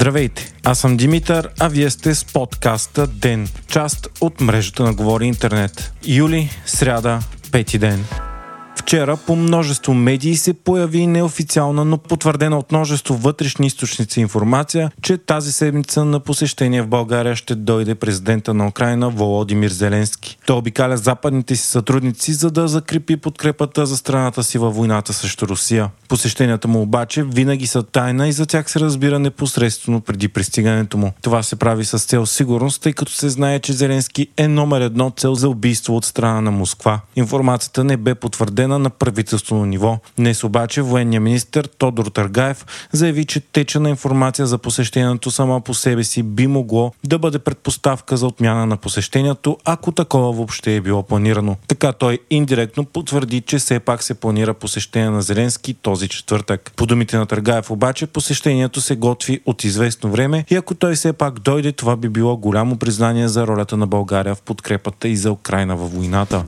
Здравейте, аз съм Димитър, а вие сте с подкаста ДЕН, част от мрежата на Говори Интернет. Юли, сряда, пети ден. Вчера по множество медии се появи неофициална, но потвърдена от множество вътрешни източници информация, че тази седмица на посещение в България ще дойде президента на Украйна Володимир Зеленски. Той обикаля западните си сътрудници, за да закрепи подкрепата за страната си във войната срещу Русия. Посещенията му обаче винаги са тайна и за тях се разбира непосредствено преди пристигането му. Това се прави с цел сигурност, тъй като се знае, че Зеленски е номер едно цел за убийство от страна на Москва. Информацията не бе потвърдена на правителствено ниво. Днес обаче военният министър Тодор Таргаев заяви, че течена информация за посещението сама по себе си би могло да бъде предпоставка за отмяна на посещението, ако такова въобще е било планирано. Така той индиректно потвърди, че все пак се планира посещение на Зеленски този четвъртък. По думите на Таргаев обаче, посещението се готви от известно време и ако той все пак дойде, това би било голямо признание за ролята на България в подкрепата и за Украйна във войната.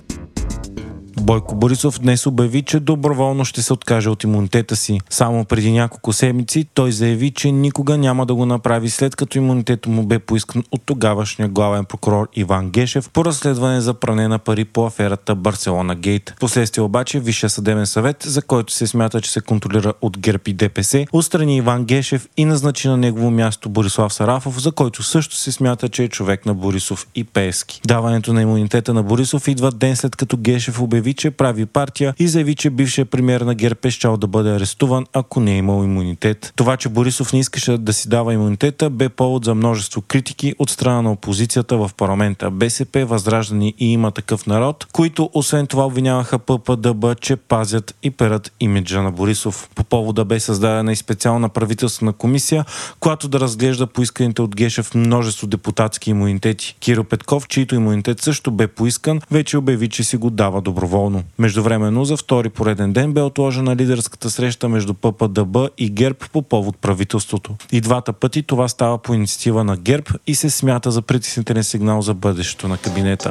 Бойко Борисов днес обяви, че доброволно ще се откаже от имунитета си. Само преди няколко седмици той заяви, че никога няма да го направи, след като имунитетът му бе поискан от тогавашния главен прокурор Иван Гешев по разследване за пране на пари по аферата Барселона Гейт. Впоследствие обаче Висш съдебен съвет, за който се смята, че се контролира от ГЕРБ и ДПС, отстрани Иван Гешев и назначи на негово място Борислав Сарафов, за който също се смята, че е човек на Борисов и Пеевски. Даването на имунитета на Борисов идва ден след като Гешев обяви, че прави партия и заяви, че бившият премиер на ГЕРБ е щял да бъде арестуван, ако не е имал имунитет. Това, че Борисов не искаше да си дава имунитета, бе повод за множество критики от страна на опозицията в парламента. БСП, Възраждане и Има такъв народ, които освен това обвиняваха ППДБ, че пазят и перат имиджа на Борисов. По повода бе създадена и специална правителствена комисия, която да разглежда поисканите от Гешев множество депутатски имунитети. Киро Петков, чийто имунитет също бе поискан, вече обяви, че си го дава доброволно. Междувременно за втори пореден ден бе отложена лидерската среща между ППДБ и ГЕРБ по повод правителството. И двата пъти това става по инициатива на ГЕРБ и се смята за притеснителен сигнал за бъдещето на кабинета.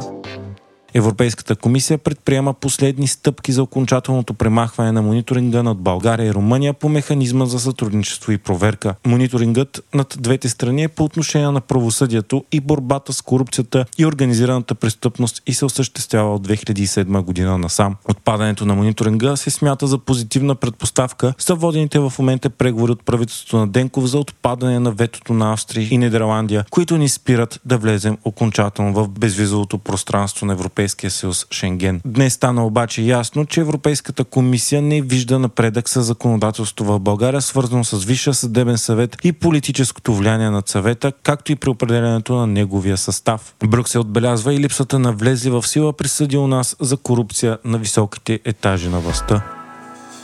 Европейската комисия предприема последни стъпки за окончателното премахване на мониторинга над България и Румъния по механизма за сътрудничество и проверка. Мониторингът над двете страни е по отношение на правосъдието и борбата с корупцията и организираната престъпност и се осъществява от 2007 година насам. Отпадането на мониторинга се смята за позитивна предпоставка са водените в момента преговори от правителството на Денков за отпадане на ветото на Австрия и Нидерландия, които ни спират да влезем окончателно в безвизовото пространство на Европейския съюз Шенген. Днес стана обаче ясно, че Европейската комисия не вижда напредък със законодателство в България, свързано с Висша съдебен съвет и политическото влияние на съвета, както и при определянето на неговия състав. Брюксел отбелязва и липсата на влезли в сила присъди у нас за корупция на високите етажи на властта.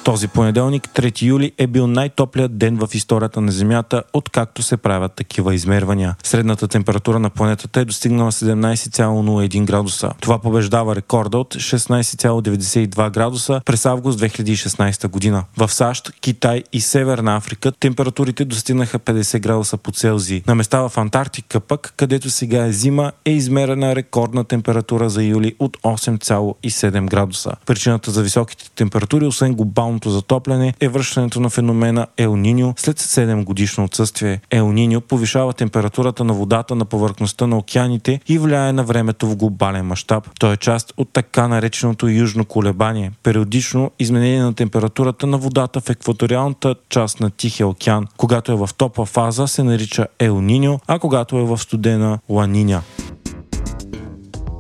Този понеделник, 3 юли, е бил най-топлият ден в историята на Земята, откакто се правят такива измервания. Средната температура на планетата е достигнала 17,01 градуса. Това побеждава рекорда от 16,92 градуса през август 2016 година. В САЩ, Китай и Северна Африка температурите достигнаха 50 градуса по Целзий. На места в Антарктика пък, където сега е зима, е измерена рекордна температура за юли от 8,7 градуса. Причината за високите температури, освен глобално затопляне е връщането на феномена Ел-Ниньо след 7-годишно отсъствие. Ел-Ниньо повишава температурата на водата на повърхността на океаните и влияе на времето в глобален мащаб. Той е част от така нареченото южно колебание, периодично изменение на температурата на водата в екваториалната част на Тихия океан. Когато е в топла фаза се нарича Ел-Ниньо, а когато е в студена Ланиня.